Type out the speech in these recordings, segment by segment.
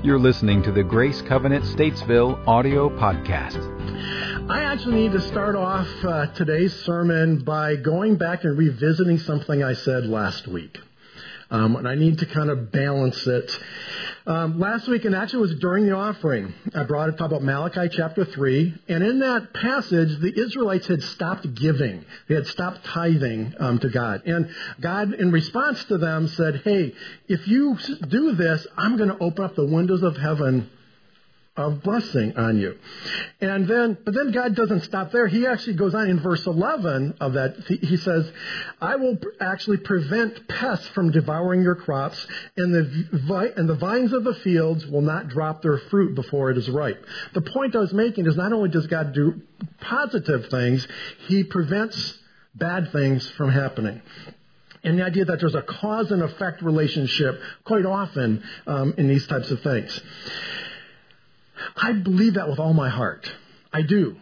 You're listening to the Grace Covenant Statesville audio podcast. I actually need to start off today's sermon by going back and revisiting something I said last week. And I need to kind of balance it. Last week, and actually it was during the offering, I brought it up about Malachi chapter 3. And in that passage, the Israelites had stopped giving. They had stopped tithing to God. And God, in response to them, said, hey, if you do this, I'm going to open up the windows of heaven of blessing on you. And then God doesn't stop there. He actually goes on in verse 11 of that. He says, I will actually prevent pests from devouring your crops, and the vines of the fields will not drop their fruit before it is ripe. The point I was making is not only does God do positive things, he prevents bad things from happening. And the idea that there's a cause and effect relationship quite often in these types of things. I believe that with all my heart. I do.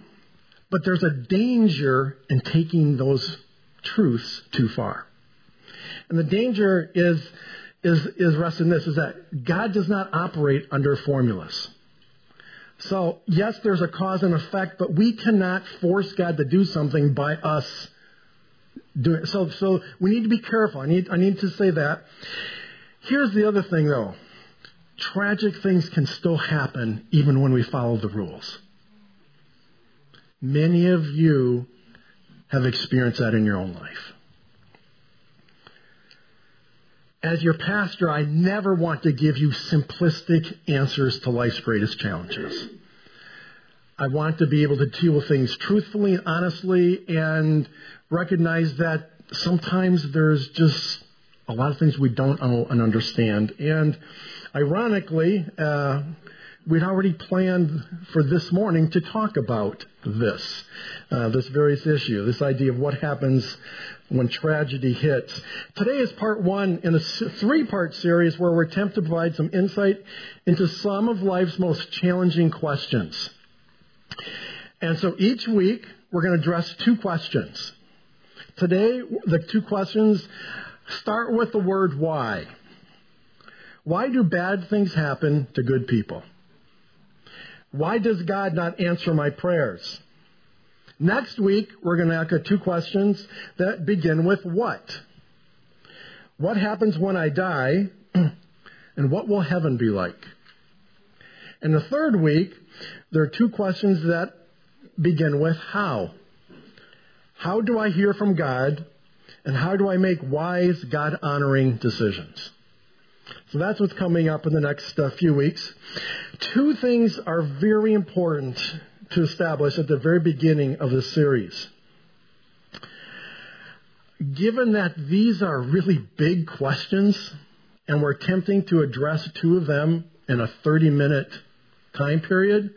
But there's a danger in taking those truths too far. And the danger is rest in this, is that God does not operate under formulas. So, yes, there's a cause and effect, but we cannot force God to do something by us doing it. So we need to be careful. I need to say that. Here's the other thing, though. Tragic things can still happen even when we follow the rules. Many of you have experienced that in your own life. As your pastor, I never want to give you simplistic answers to life's greatest challenges. I want to be able to deal with things truthfully and honestly and recognize that sometimes there's just a lot of things we don't know and understand. And ironically, we'd already planned for this morning to talk about this various issue, this idea of what happens when tragedy hits. Today is part one in a three-part series where we're attempting to provide some insight into some of life's most challenging questions. And so each week, we're going to address two questions. Today, the two questions start with the word why. Why do bad things happen to good people? Why does God not answer my prayers? Next week, we're going to look at two questions that begin with what. What happens when I die? And what will heaven be like? And the third week, there are two questions that begin with how. How do I hear from God? And how do I make wise, God-honoring decisions? So that's what's coming up in the next few weeks. Two things are very important to establish at the very beginning of this series. Given that these are really big questions, and we're attempting to address two of them in a 30-minute time period,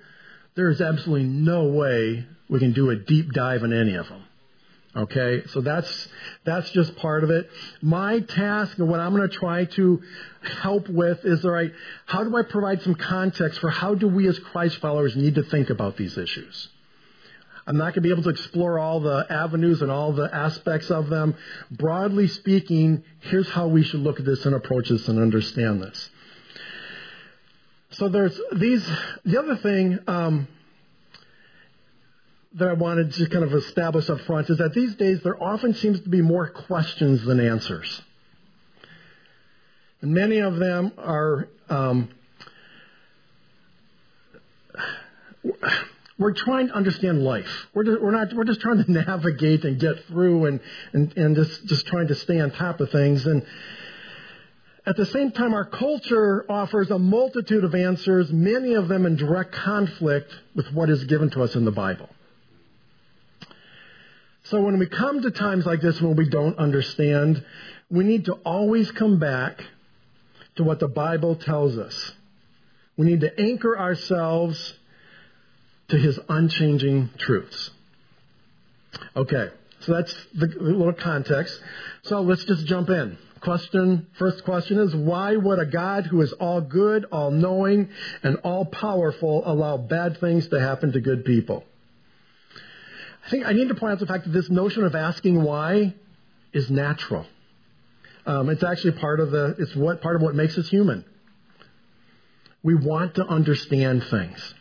there is absolutely no way we can do a deep dive in any of them. Okay, so that's just part of it. My task and what I'm going to try to help with is, all right, how do I provide some context for how do we as Christ followers need to think about these issues? I'm not going to be able to explore all the avenues and all the aspects of them. Broadly speaking, here's how we should look at this and approach this and understand this. So there's these. The other thing that I wanted to kind of establish up front is that these days there often seems to be more questions than answers. And many of them are, we're trying to understand life. We're just trying to navigate and get through and just trying to stay on top of things. And at the same time, our culture offers a multitude of answers, many of them in direct conflict with what is given to us in the Bible. So when we come to times like this when we don't understand, we need to always come back to what the Bible tells us. We need to anchor ourselves to his unchanging truths. Okay, so that's the little context. So let's just jump in. First question is, why would a God who is all good, all knowing, and all powerful allow bad things to happen to good people? I think I need to point out the fact that this notion of asking why is natural. It's actually part of what makes us human. We want to understand things.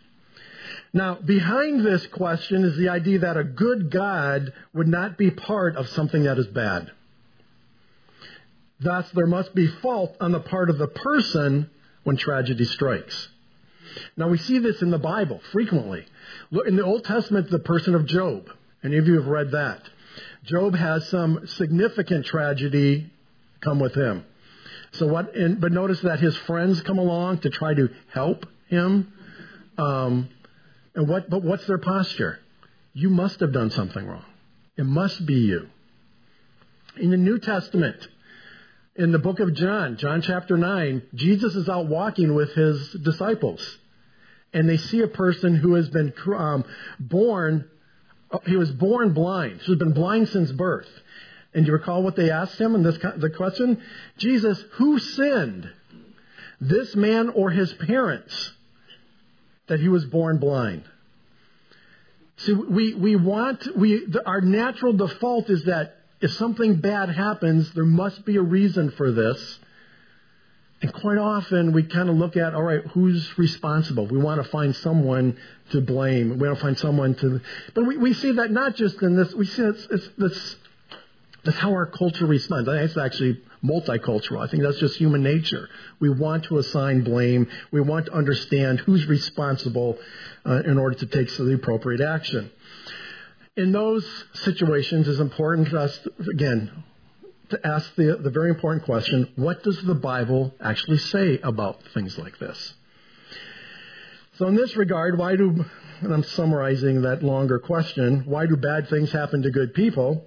Now, behind this question is the idea that a good God would not be part of something that is bad. Thus, there must be fault on the part of the person when tragedy strikes. Now, we see this in the Bible frequently. In the Old Testament, the person of Job. Any of you have read that? Job has some significant tragedy come with him. But notice that his friends come along to try to help him. But what's their posture? You must have done something wrong. It must be you. In the New Testament, in the book of John, John chapter 9, Jesus is out walking with his disciples. And they see a person who has been born blind. He's been blind since birth. And you recall what they asked him in the question? Jesus, who sinned, this man or his parents, that he was born blind? See, our natural default is that if something bad happens, there must be a reason for this. And quite often we kind of look at, all right, who's responsible? We want to find someone to blame. We want to find someone to... But we see that not just in this. We see that's how our culture responds. I think it's actually multicultural. I think that's just human nature. We want to assign blame. We want to understand who's responsible in order to take the appropriate action. In those situations, it's important for us, again, to ask the very important question, what does the Bible actually say about things like this? So in this regard, and I'm summarizing that longer question, why do bad things happen to good people?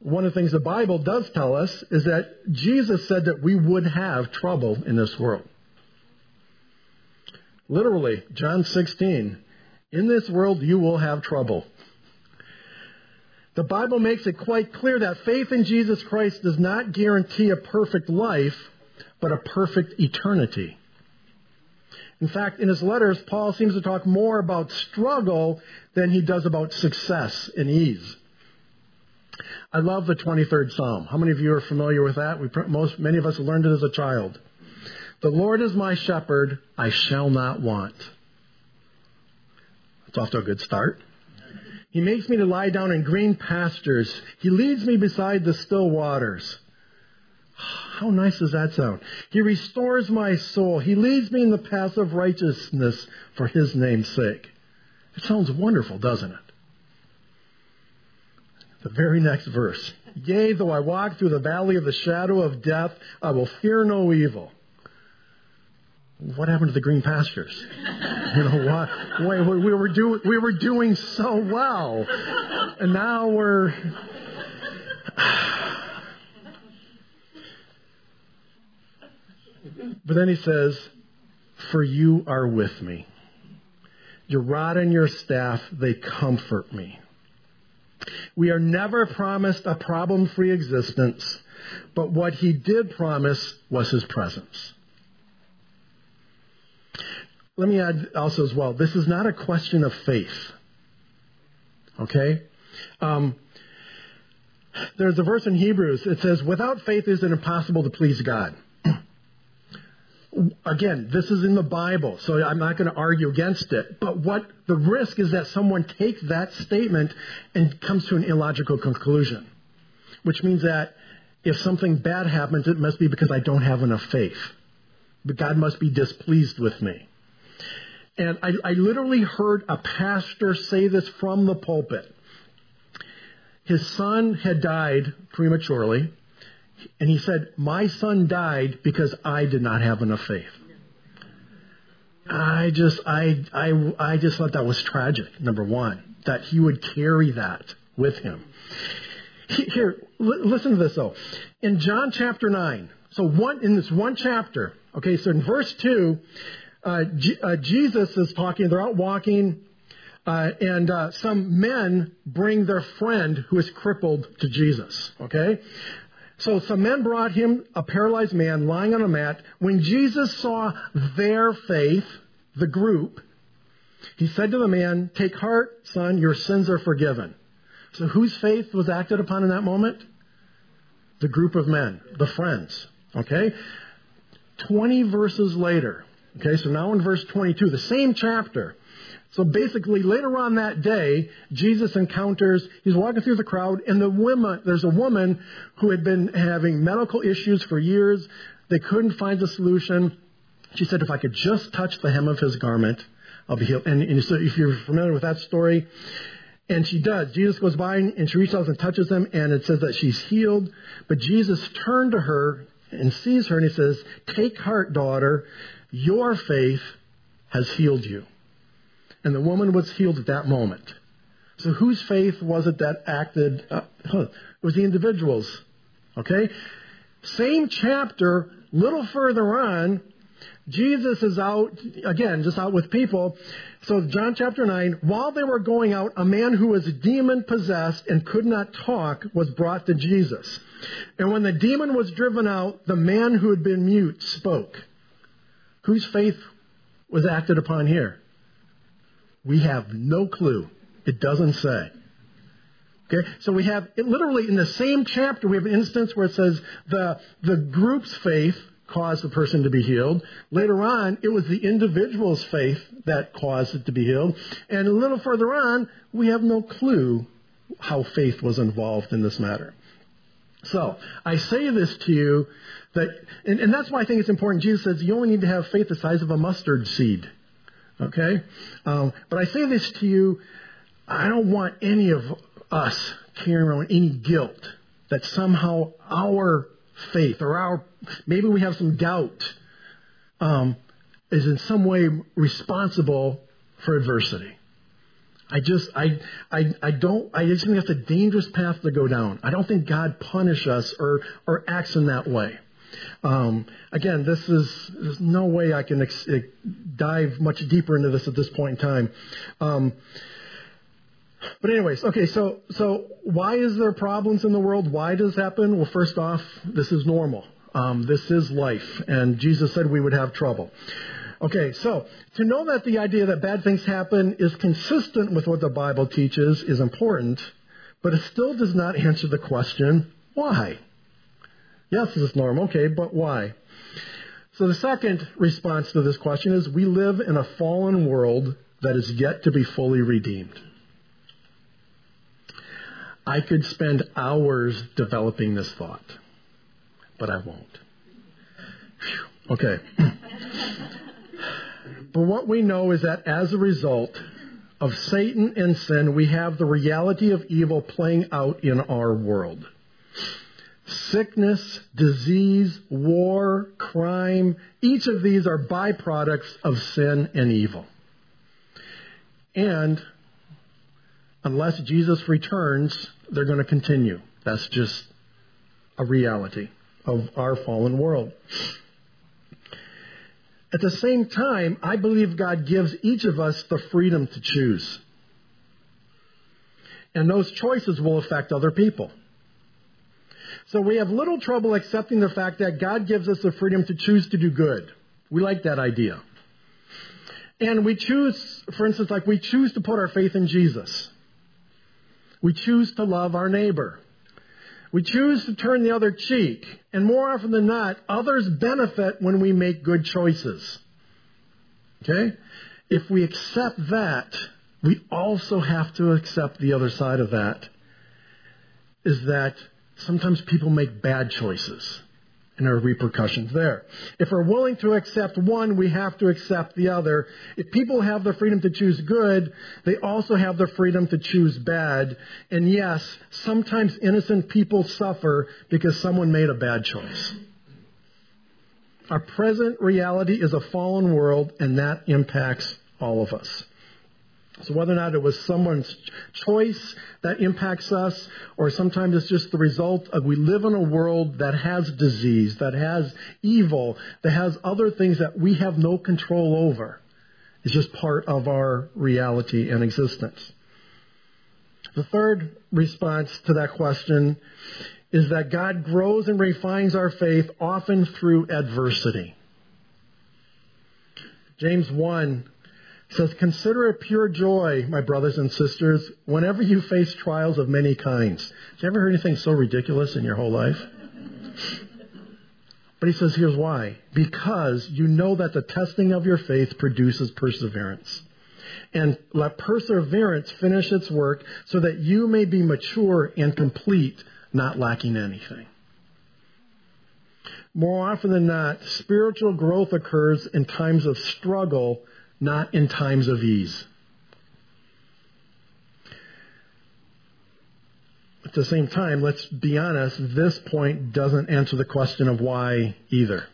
One of the things the Bible does tell us is that Jesus said that we would have trouble in this world. Literally, John 16, in this world you will have trouble. The Bible makes it quite clear that faith in Jesus Christ does not guarantee a perfect life, but a perfect eternity. In fact, in his letters, Paul seems to talk more about struggle than he does about success and ease. I love the 23rd Psalm. How many of you are familiar with that? Many of us learned it as a child. The Lord is my shepherd, I shall not want. That's off to a good start. He makes me to lie down in green pastures. He leads me beside the still waters. How nice does that sound? He restores my soul. He leads me in the paths of righteousness for his name's sake. It sounds wonderful, doesn't it? The very next verse. Yea, though I walk through the valley of the shadow of death, I will fear no evil. What happened to the green pastures? You know why we were doing so well, and now we're. But then he says, "For you are with me. Your rod and your staff, they comfort me." We are never promised a problem-free existence, but what he did promise was his presence. Let me add also as well, this is not a question of faith. Okay? There's a verse in Hebrews. It says, without faith is it impossible to please God. Again, this is in the Bible, so I'm not going to argue against it. But what the risk is that someone takes that statement and comes to an illogical conclusion, which means that if something bad happens, it must be because I don't have enough faith. But God must be displeased with me. And I literally heard a pastor say this from the pulpit. His son had died prematurely. And he said, my son died because I did not have enough faith. I just thought that was tragic, number one, that he would carry that with him. Here, listen to this, though. In John chapter 9, in this one chapter, okay, so in verse 2, Jesus is talking, they're out walking, and some men bring their friend who is crippled to Jesus, okay? So some men brought him a paralyzed man lying on a mat. When Jesus saw their faith, the group, he said to the man, take heart, son, your sins are forgiven. So whose faith was acted upon in that moment? The group of men, the friends. Okay? 20 verses later, Okay, so now in verse 22, the same chapter. So basically, later on that day, Jesus encounters, he's walking through the crowd, and there's a woman who had been having medical issues for years. They couldn't find a solution. She said, if I could just touch the hem of his garment, I'll be healed. And so if you're familiar with that story, and she does. Jesus goes by, and she reaches out and touches him, and it says that she's healed. But Jesus turned to her and sees her, and he says, take heart, daughter, your faith has healed you. And the woman was healed at that moment. So whose faith was it that acted? It was the individual's. Okay? Same chapter, little further on, Jesus is out, again, just out with people. So John chapter 9, while they were going out, a man who was demon-possessed and could not talk was brought to Jesus. And when the demon was driven out, the man who had been mute spoke. Whose faith was acted upon here? We have no clue. It doesn't say. Okay, so we have, it literally in the same chapter, we have an instance where it says the group's faith caused the person to be healed. Later on, it was the individual's faith that caused it to be healed. And a little further on, we have no clue how faith was involved in this matter. So I say this to you, that, and that's why I think it's important. Jesus says you only need to have faith the size of a mustard seed. Okay? But I say this to you, I don't want any of us carrying around any guilt that somehow our faith or our, maybe we have some doubt, is in some way responsible for adversity. I just think that's a dangerous path to go down. I don't think God punishes us or acts in that way. Again, there's no way I can dive much deeper into this at this point in time. But anyways, okay, so why is there problems in the world? Why does this happen? Well, first off, this is normal. This is life, and Jesus said we would have trouble. Okay, so to know that the idea that bad things happen is consistent with what the Bible teaches is important, but it still does not answer the question, why? Yes, this is normal, okay, but why? So the second response to this question is we live in a fallen world that is yet to be fully redeemed. I could spend hours developing this thought, but I won't. Whew. Okay. But what we know is that as a result of Satan and sin, we have the reality of evil playing out in our world. Sickness, disease, war, crime, each of these are byproducts of sin and evil. And unless Jesus returns, they're going to continue. That's just a reality of our fallen world. At the same time, I believe God gives each of us the freedom to choose. And those choices will affect other people. So we have little trouble accepting the fact that God gives us the freedom to choose to do good. We like that idea. And we choose, for instance, like we choose to put our faith in Jesus. We choose to love our neighbor. We choose to turn the other cheek. And more often than not, others benefit when we make good choices. Okay? If we accept that, we also have to accept the other side of that, is that sometimes people make bad choices, and there are repercussions there. If we're willing to accept one, we have to accept the other. If people have the freedom to choose good, they also have the freedom to choose bad. And yes, sometimes innocent people suffer because someone made a bad choice. Our present reality is a fallen world, and that impacts all of us. So whether or not it was someone's choice that impacts us, or sometimes it's just the result of we live in a world that has disease, that has evil, that has other things that we have no control over. It's just part of our reality and existence. The third response to that question is that God grows and refines our faith often through adversity. James 1 says, consider it pure joy, my brothers and sisters, whenever you face trials of many kinds. Have you ever heard anything so ridiculous in your whole life? But he says, here's why. Because you know that the testing of your faith produces perseverance. And let perseverance finish its work so that you may be mature and complete, not lacking anything. More often than not, spiritual growth occurs in times of struggle, not in times of ease. At the same time, let's be honest, this point doesn't answer the question of why either.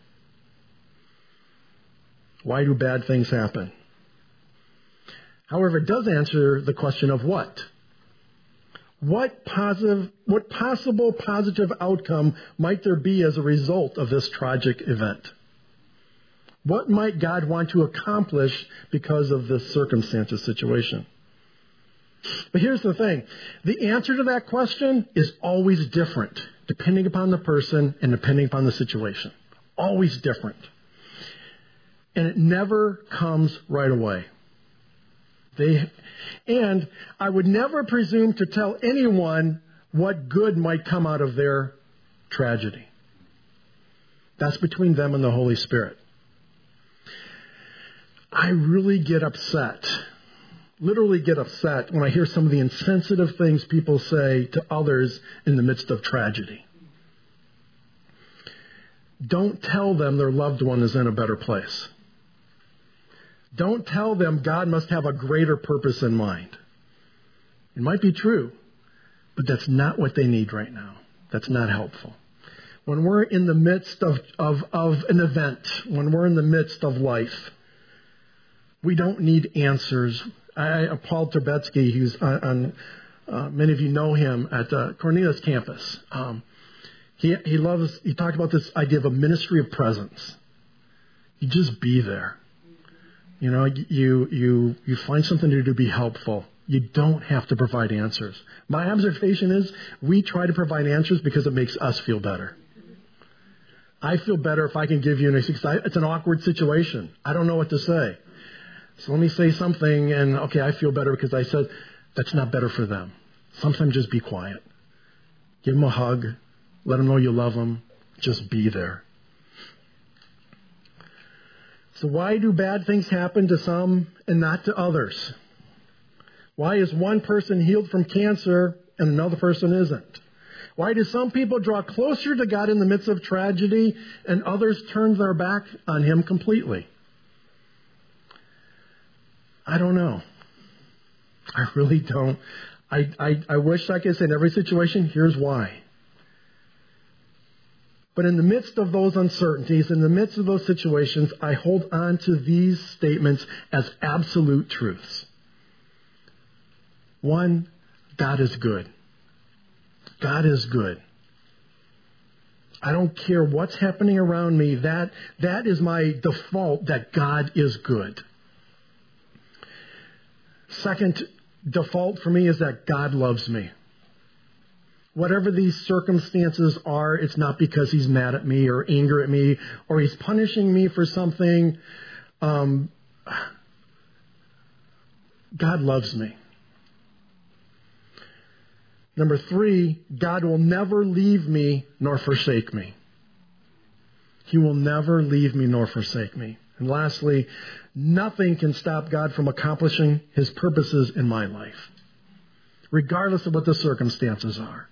Why do bad things happen? However, it does answer the question of what. What possible positive outcome might there be as a result of this tragic event? What might God want to accomplish because of this circumstance or situation? But here's the thing. The answer to that question is always different, depending upon the person and depending upon the situation. Always different. And it never comes right away. And I would never presume to tell anyone what good might come out of their tragedy. That's between them and the Holy Spirit. I really get upset. Literally get upset when I hear some of the insensitive things people say to others in the midst of tragedy. Don't tell them their loved one is in a better place. Don't tell them God must have a greater purpose in mind. It might be true, but that's not what they need right now. That's not helpful. When we're in the midst of an event, when we're in the midst of life, we don't need answers. Paul Terbetsky, who's on many of you know him at the Cornelius campus. He talked about this idea of a ministry of presence. You just be there. You know, you find something to do to be helpful. You don't have to provide answers. My observation is we try to provide answers because it makes us feel better. I feel better if I can give you an excuse. It's an awkward situation. I don't know what to say. So let me say something, and okay, I feel better because I said that's not better for them. Sometimes just be quiet. Give them a hug. Let them know you love them. Just be there. So why do bad things happen to some and not to others? Why is one person healed from cancer and another person isn't? Why do some people draw closer to God in the midst of tragedy and others turn their back on him completely? I don't know. I really don't. I wish I could say in every situation, here's why. But in the midst of those uncertainties, in the midst of those situations, I hold on to these statements as absolute truths. One, God is good. God is good. I don't care what's happening around me. That is my default, that God is good. Second default for me is that God loves me. Whatever these circumstances are, it's not because he's mad at me or angry at me or he's punishing me for something. God loves me. Number three, God will never leave me nor forsake me. He will never leave me nor forsake me. And lastly, nothing can stop God from accomplishing his purposes in my life. Regardless of what the circumstances are,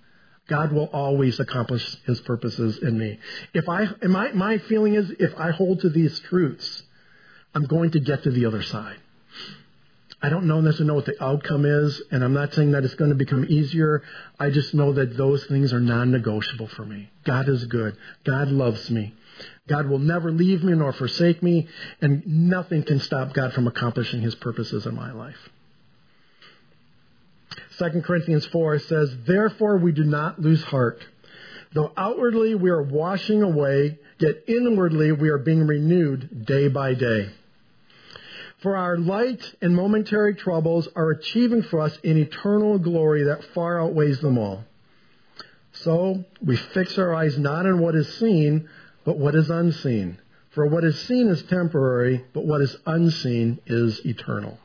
God will always accomplish his purposes in me. My feeling is if I hold to these truths, I'm going to get to the other side. I don't know necessarily what the outcome is, and I'm not saying that it's going to become easier. I just know that those things are non-negotiable for me. God is good. God loves me. God will never leave me nor forsake me, and nothing can stop God from accomplishing his purposes in my life. 2 Corinthians 4 says, "Therefore we do not lose heart. Though outwardly we are washing away, yet inwardly we are being renewed day by day. For our light and momentary troubles are achieving for us an eternal glory that far outweighs them all. So we fix our eyes not on what is seen, but what is unseen. For what is seen is temporary, but what is unseen is eternal."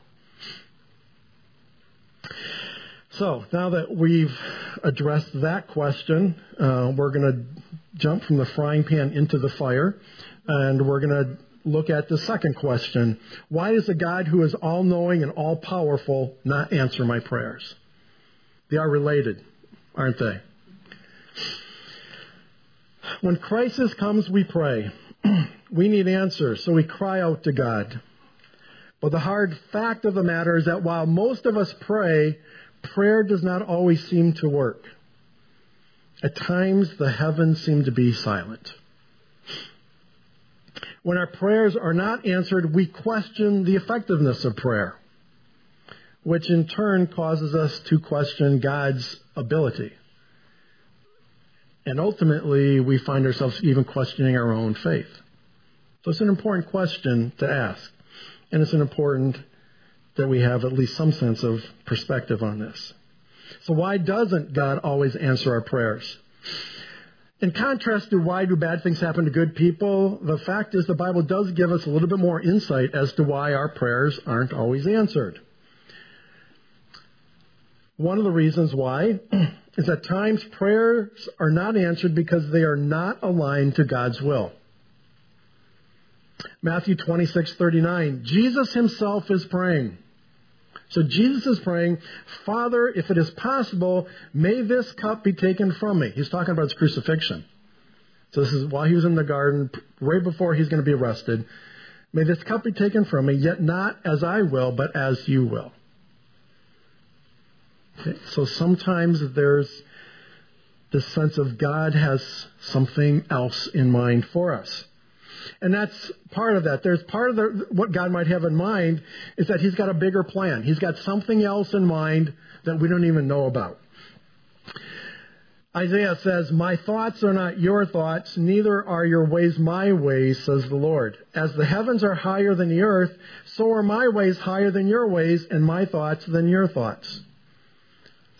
So now that we've addressed that question, we're going to jump from the frying pan into the fire, and we're going to look at the second question. Why does a God who is all-knowing and all-powerful not answer my prayers? They are related, aren't they? When crisis comes, we pray. We need answers, so we cry out to God. But the hard fact of the matter is that while most of us pray, prayer does not always seem to work. At times, the heavens seem to be silent. When our prayers are not answered, we question the effectiveness of prayer, which in turn causes us to question God's ability. And ultimately, we find ourselves even questioning our own faith. So it's an important question to ask, and it's important that we have at least some sense of perspective on this. So why doesn't God always answer our prayers? In contrast to why do bad things happen to good people, the fact is the Bible does give us a little bit more insight as to why our prayers aren't always answered. One of the reasons why is at times prayers are not answered because they are not aligned to God's will. Matthew 26:39, Jesus himself is praying. So Jesus is praying, Father, if it is possible, may this cup be taken from me. He's talking about his crucifixion. So this is while he was in the garden, right before he's going to be arrested. May this cup be taken from me, yet not as I will, but as you will. Okay, so sometimes there's this sense of God has something else in mind for us. And that's part of that. There's part of what God might have in mind is that he's got a bigger plan. He's got something else in mind that we don't even know about. Isaiah says, my thoughts are not your thoughts, neither are your ways my ways, says the Lord. As the heavens are higher than the earth, so are my ways higher than your ways, and my thoughts than your thoughts.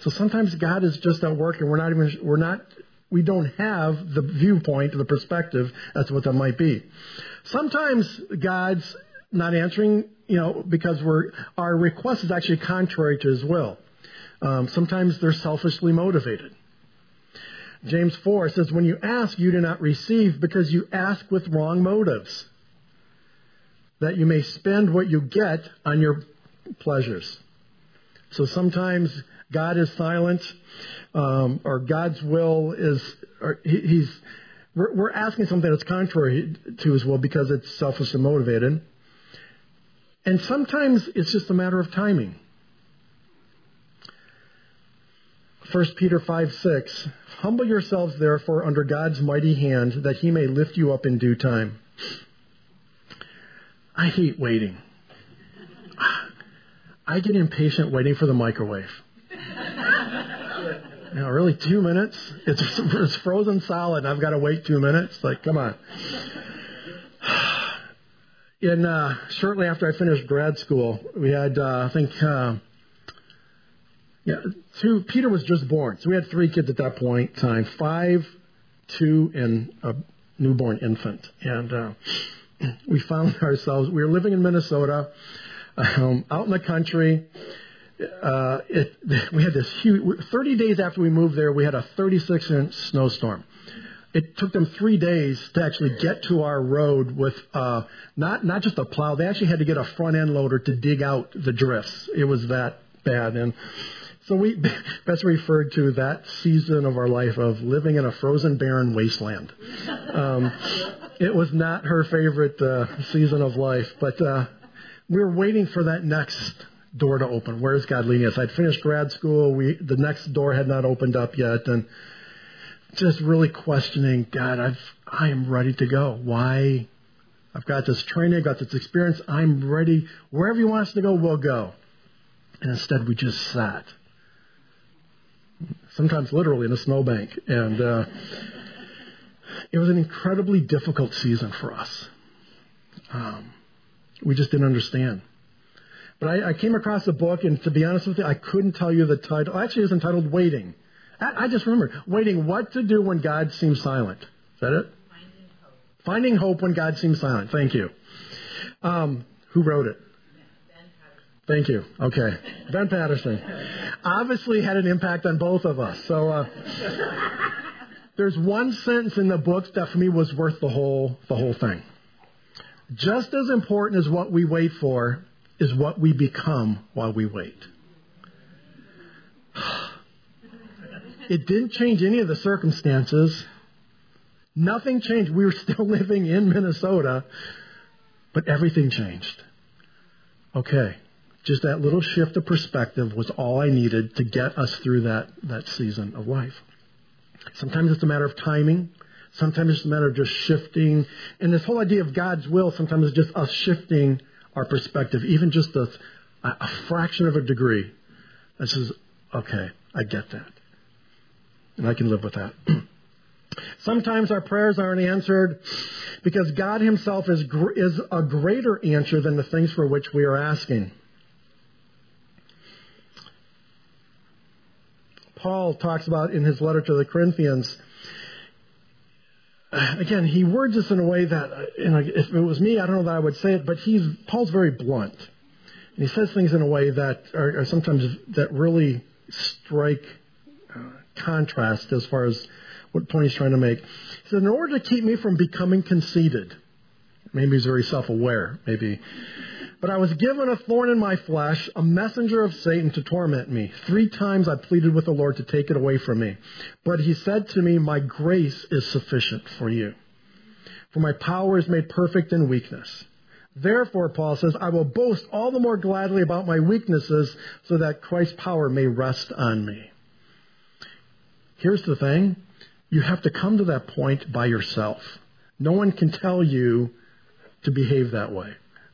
So sometimes God is just at work, and we don't have the viewpoint, the perspective as to what that might be. Sometimes God's not answering, because our request is actually contrary to his will. Sometimes they're selfishly motivated. James 4 says, when you ask, you do not receive because you ask with wrong motives, that you may spend what you get on your pleasures. So sometimes God is silent, or God's will is, or we're asking something that's contrary to his will because it's selfish and motivated. And sometimes it's just a matter of timing. 1 Peter 5:6, humble yourselves therefore under God's mighty hand that he may lift you up in due time. I hate waiting. I get impatient waiting for the microwave. Really, 2 minutes? It's frozen solid, and I've got to wait 2 minutes? Like, come on. Shortly after I finished grad school, we had, two. Peter was just born. So we had 3 kids at that point in time, 5, 2, and a newborn infant. And we found ourselves, we were living in Minnesota, out in the country. We had this huge, 30 days after we moved there, we had a 36-inch snowstorm. It took them 3 days to actually get to our road with not just a plow. They actually had to get a front-end loader to dig out the drifts. It was that bad. And so that's referred to that season of our life of living in a frozen, barren wasteland. It was not her favorite season of life, but we were waiting for that next door to open. Where is God leading us? I'd finished grad school. The next door had not opened up yet, and just really questioning, God, I am ready to go. Why? I've got this training. I've got this experience. I'm ready. Wherever you want us to go, we'll go. And instead, we just sat. Sometimes literally in a snowbank. And it was an incredibly difficult season for us. We just didn't understand. But I came across a book, and to be honest with you, I couldn't tell you the title. Actually, it was entitled Waiting. I just remembered. Waiting, What to Do When God Seems Silent. Is that it? Finding Hope When God Seems Silent. Thank you. Who wrote it? Thank you. Okay. Ben Patterson. Obviously had an impact on both of us. So there's one sentence in the book that for me was worth the whole thing. Just as important as what we wait for is what we become while we wait. It didn't change any of the circumstances. Nothing changed. We were still living in Minnesota, but everything changed. Okay, just that little shift of perspective was all I needed to get us through that season of life. Sometimes it's a matter of timing. Sometimes it's a matter of just shifting. And this whole idea of God's will sometimes is just us shifting our perspective, even just a fraction of a degree. This is, okay, I get that. And I can live with that. Sometimes our prayers aren't answered because God himself is a greater answer than the things for which we are asking. Paul talks about in his letter to the Corinthians, again, he words this in a way that, you know, if it was me, I don't know that I would say it, but Paul's very blunt. And he says things in a way that are sometimes that really strike contrast as far as what point he's trying to make. He said, in order to keep me from becoming conceited, maybe he's very self-aware, maybe, but I was given a thorn in my flesh, a messenger of Satan to torment me. 3 times I pleaded with the Lord to take it away from me. But he said to me, my grace is sufficient for you, for my power is made perfect in weakness. Therefore, Paul says, I will boast all the more gladly about my weaknesses so that Christ's power may rest on me. Here's the thing. You have to come to that point by yourself. No one can tell you to behave that way.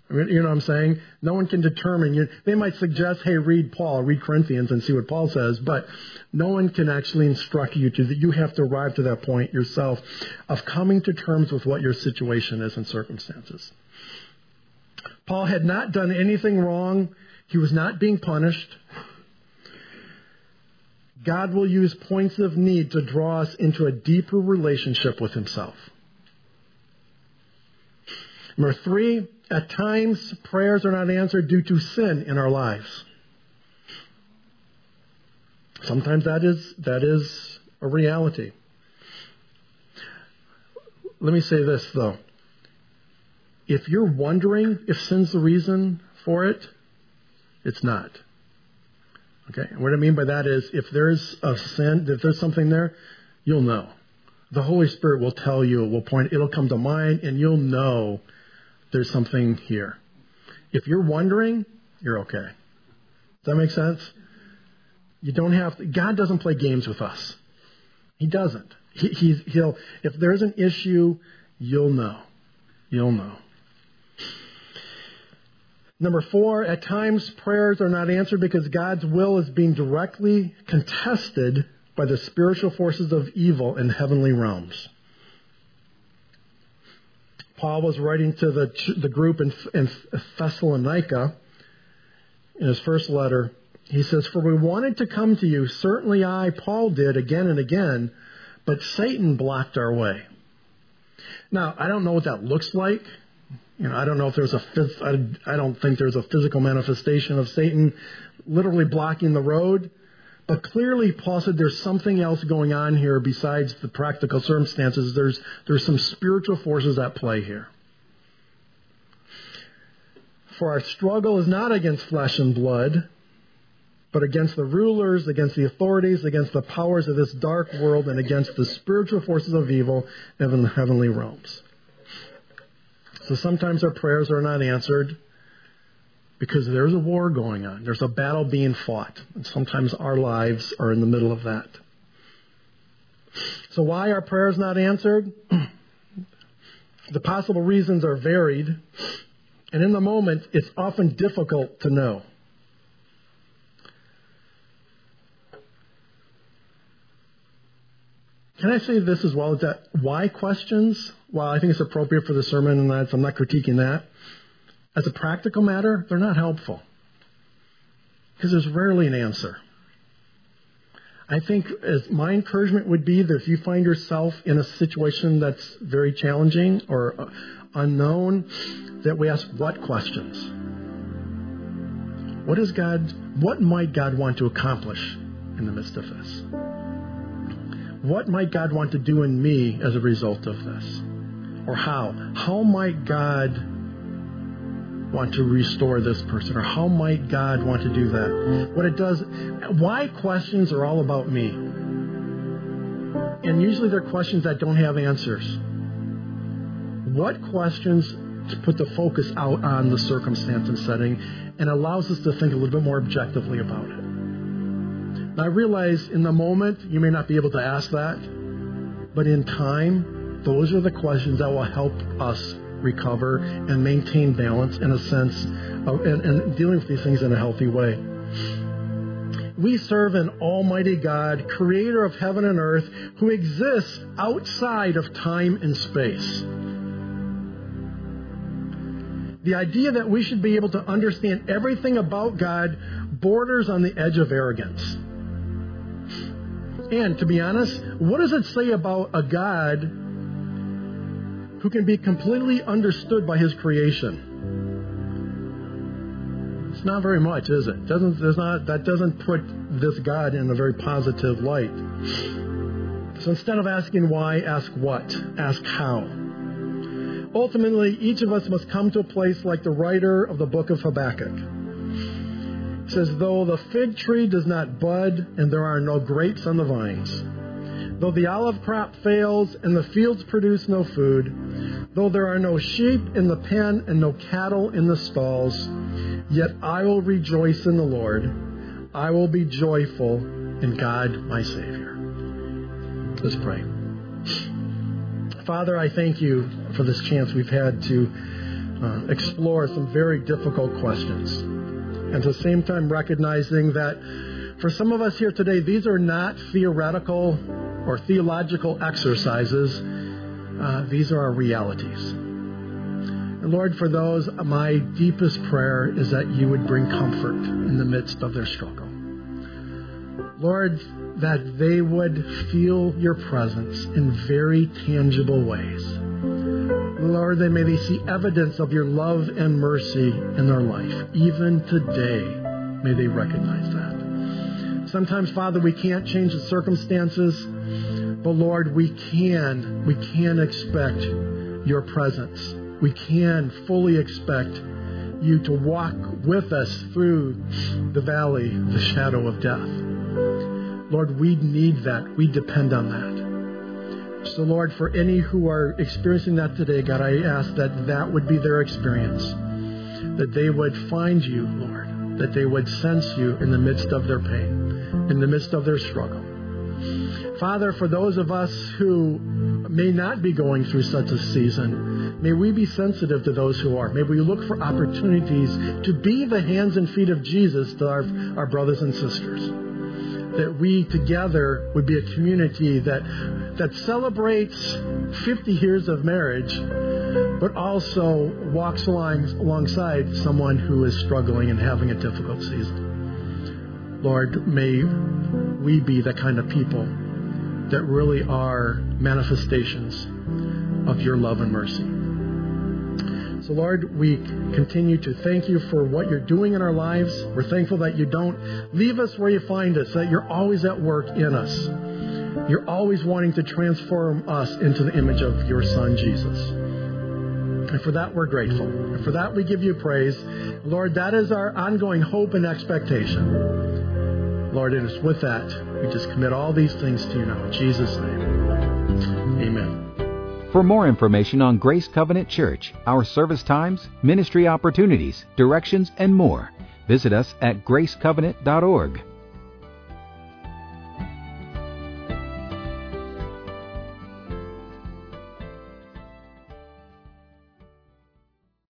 I mean, you know what I'm saying? No one can determine you. They might suggest, hey, read Corinthians and see what Paul says, but no one can actually instruct you to that. You have to arrive to that point yourself of coming to terms with what your situation is and circumstances. Paul had not done anything wrong. He was not being punished. God will use points of need to draw us into a deeper relationship with himself. Number 3, at times, prayers are not answered due to sin in our lives. Sometimes that is a reality. Let me say this, though. If you're wondering if sin's the reason for it, it's not. Okay, what I mean by that is if there's a sin, if there's something there, you'll know. The Holy Spirit will tell you, will point, it'll come to mind, and you'll know there's something here. If you're wondering, you're okay. Does that make sense? You don't have to, God doesn't play games with us. He doesn't. He'll if there's an issue, you'll know. You'll know. Number 4, at times prayers are not answered because God's will is being directly contested by the spiritual forces of evil in heavenly realms. Paul was writing to the group in Thessalonica in his first letter. He says, for we wanted to come to you, certainly I, Paul, did again and again, but Satan blocked our way. Now, I don't know what that looks like. You know, I don't know if there's I don't think there's a physical manifestation of Satan literally blocking the road. But clearly, Paul said there's something else going on here besides the practical circumstances. There's some spiritual forces at play here. For our struggle is not against flesh and blood, but against the rulers, against the authorities, against the powers of this dark world, and against the spiritual forces of evil in the heavenly realms. So sometimes our prayers are not answered because there's a war going on. There's a battle being fought. And sometimes our lives are in the middle of that. So why are prayers not answered? The possible reasons are varied. And in the moment, it's often difficult to know. Can I say this as well? Is that why questions? Well, I think it's appropriate for the sermon, and I'm not critiquing that. As a practical matter, they're not helpful because there's rarely an answer. I think as my encouragement would be that if you find yourself in a situation that's very challenging or unknown, that we ask what questions. What might God want to accomplish in the midst of this? What might God want to do in me as a result of this? Or how? How might God want to restore this person? Or how might God want to do that? What it does, why questions are all about me. And usually they're questions that don't have answers. What questions to put the focus out on the circumstance and setting, and allows us to think a little bit more objectively about it. Now, I realize in the moment you may not be able to ask that, but in time, those are the questions that will help us recover and maintain balance in a sense of, and dealing with these things in a healthy way. We serve an almighty God, creator of heaven and earth, who exists outside of time and space. The idea that we should be able to understand everything about God borders on the edge of arrogance. And to be honest, what does it say about a God who can be completely understood by his creation? It's not very much, is it? That doesn't put this God in a very positive light. So instead of asking why, ask what, ask how. Ultimately, each of us must come to a place like the writer of the book of Habakkuk. It says, though the fig tree does not bud, and there are no grapes on the vines, though the olive crop fails, and the fields produce no food, though there are no sheep in the pen, and no cattle in the stalls, yet I will rejoice in the Lord. I will be joyful in God my Savior. Let's pray. Father, I thank you for this chance we've had to explore some very difficult questions. And at the same time, recognizing that for some of us here today, these are not theoretical or theological exercises. These are our realities. And Lord, for those, my deepest prayer is that you would bring comfort in the midst of their struggle. Lord, that they would feel your presence in very tangible ways. Lord, that may they see evidence of your love and mercy in their life. Even today, may they recognize that. Sometimes, Father, we can't change the circumstances, but Lord, we can expect your presence. We can fully expect you to walk with us through the valley, the shadow of death. Lord, we need that. We depend on that. So, Lord, for any who are experiencing that today, God, I ask that would be their experience, that they would find you, Lord, that they would sense you in the midst of their pain, in the midst of their struggle. Father, for those of us who may not be going through such a season, may we be sensitive to those who are. May we look for opportunities to be the hands and feet of Jesus to our brothers and sisters. That we together would be a community that celebrates 50 years of marriage, but also walks alongside someone who is struggling and having a difficult season. Lord, may we be the kind of people that really are manifestations of your love and mercy. So Lord, we continue to thank you for what you're doing in our lives. We're thankful that you don't leave us where you find us, that you're always at work in us. You're always wanting to transform us into the image of your Son, Jesus. And for that, we're grateful. And for that, we give you praise. Lord, that is our ongoing hope and expectation. Lord, it is with that we just commit all these things to you now. In Jesus' name, amen. For more information on Grace Covenant Church, our service times, ministry opportunities, directions, and more, visit us at gracecovenant.org.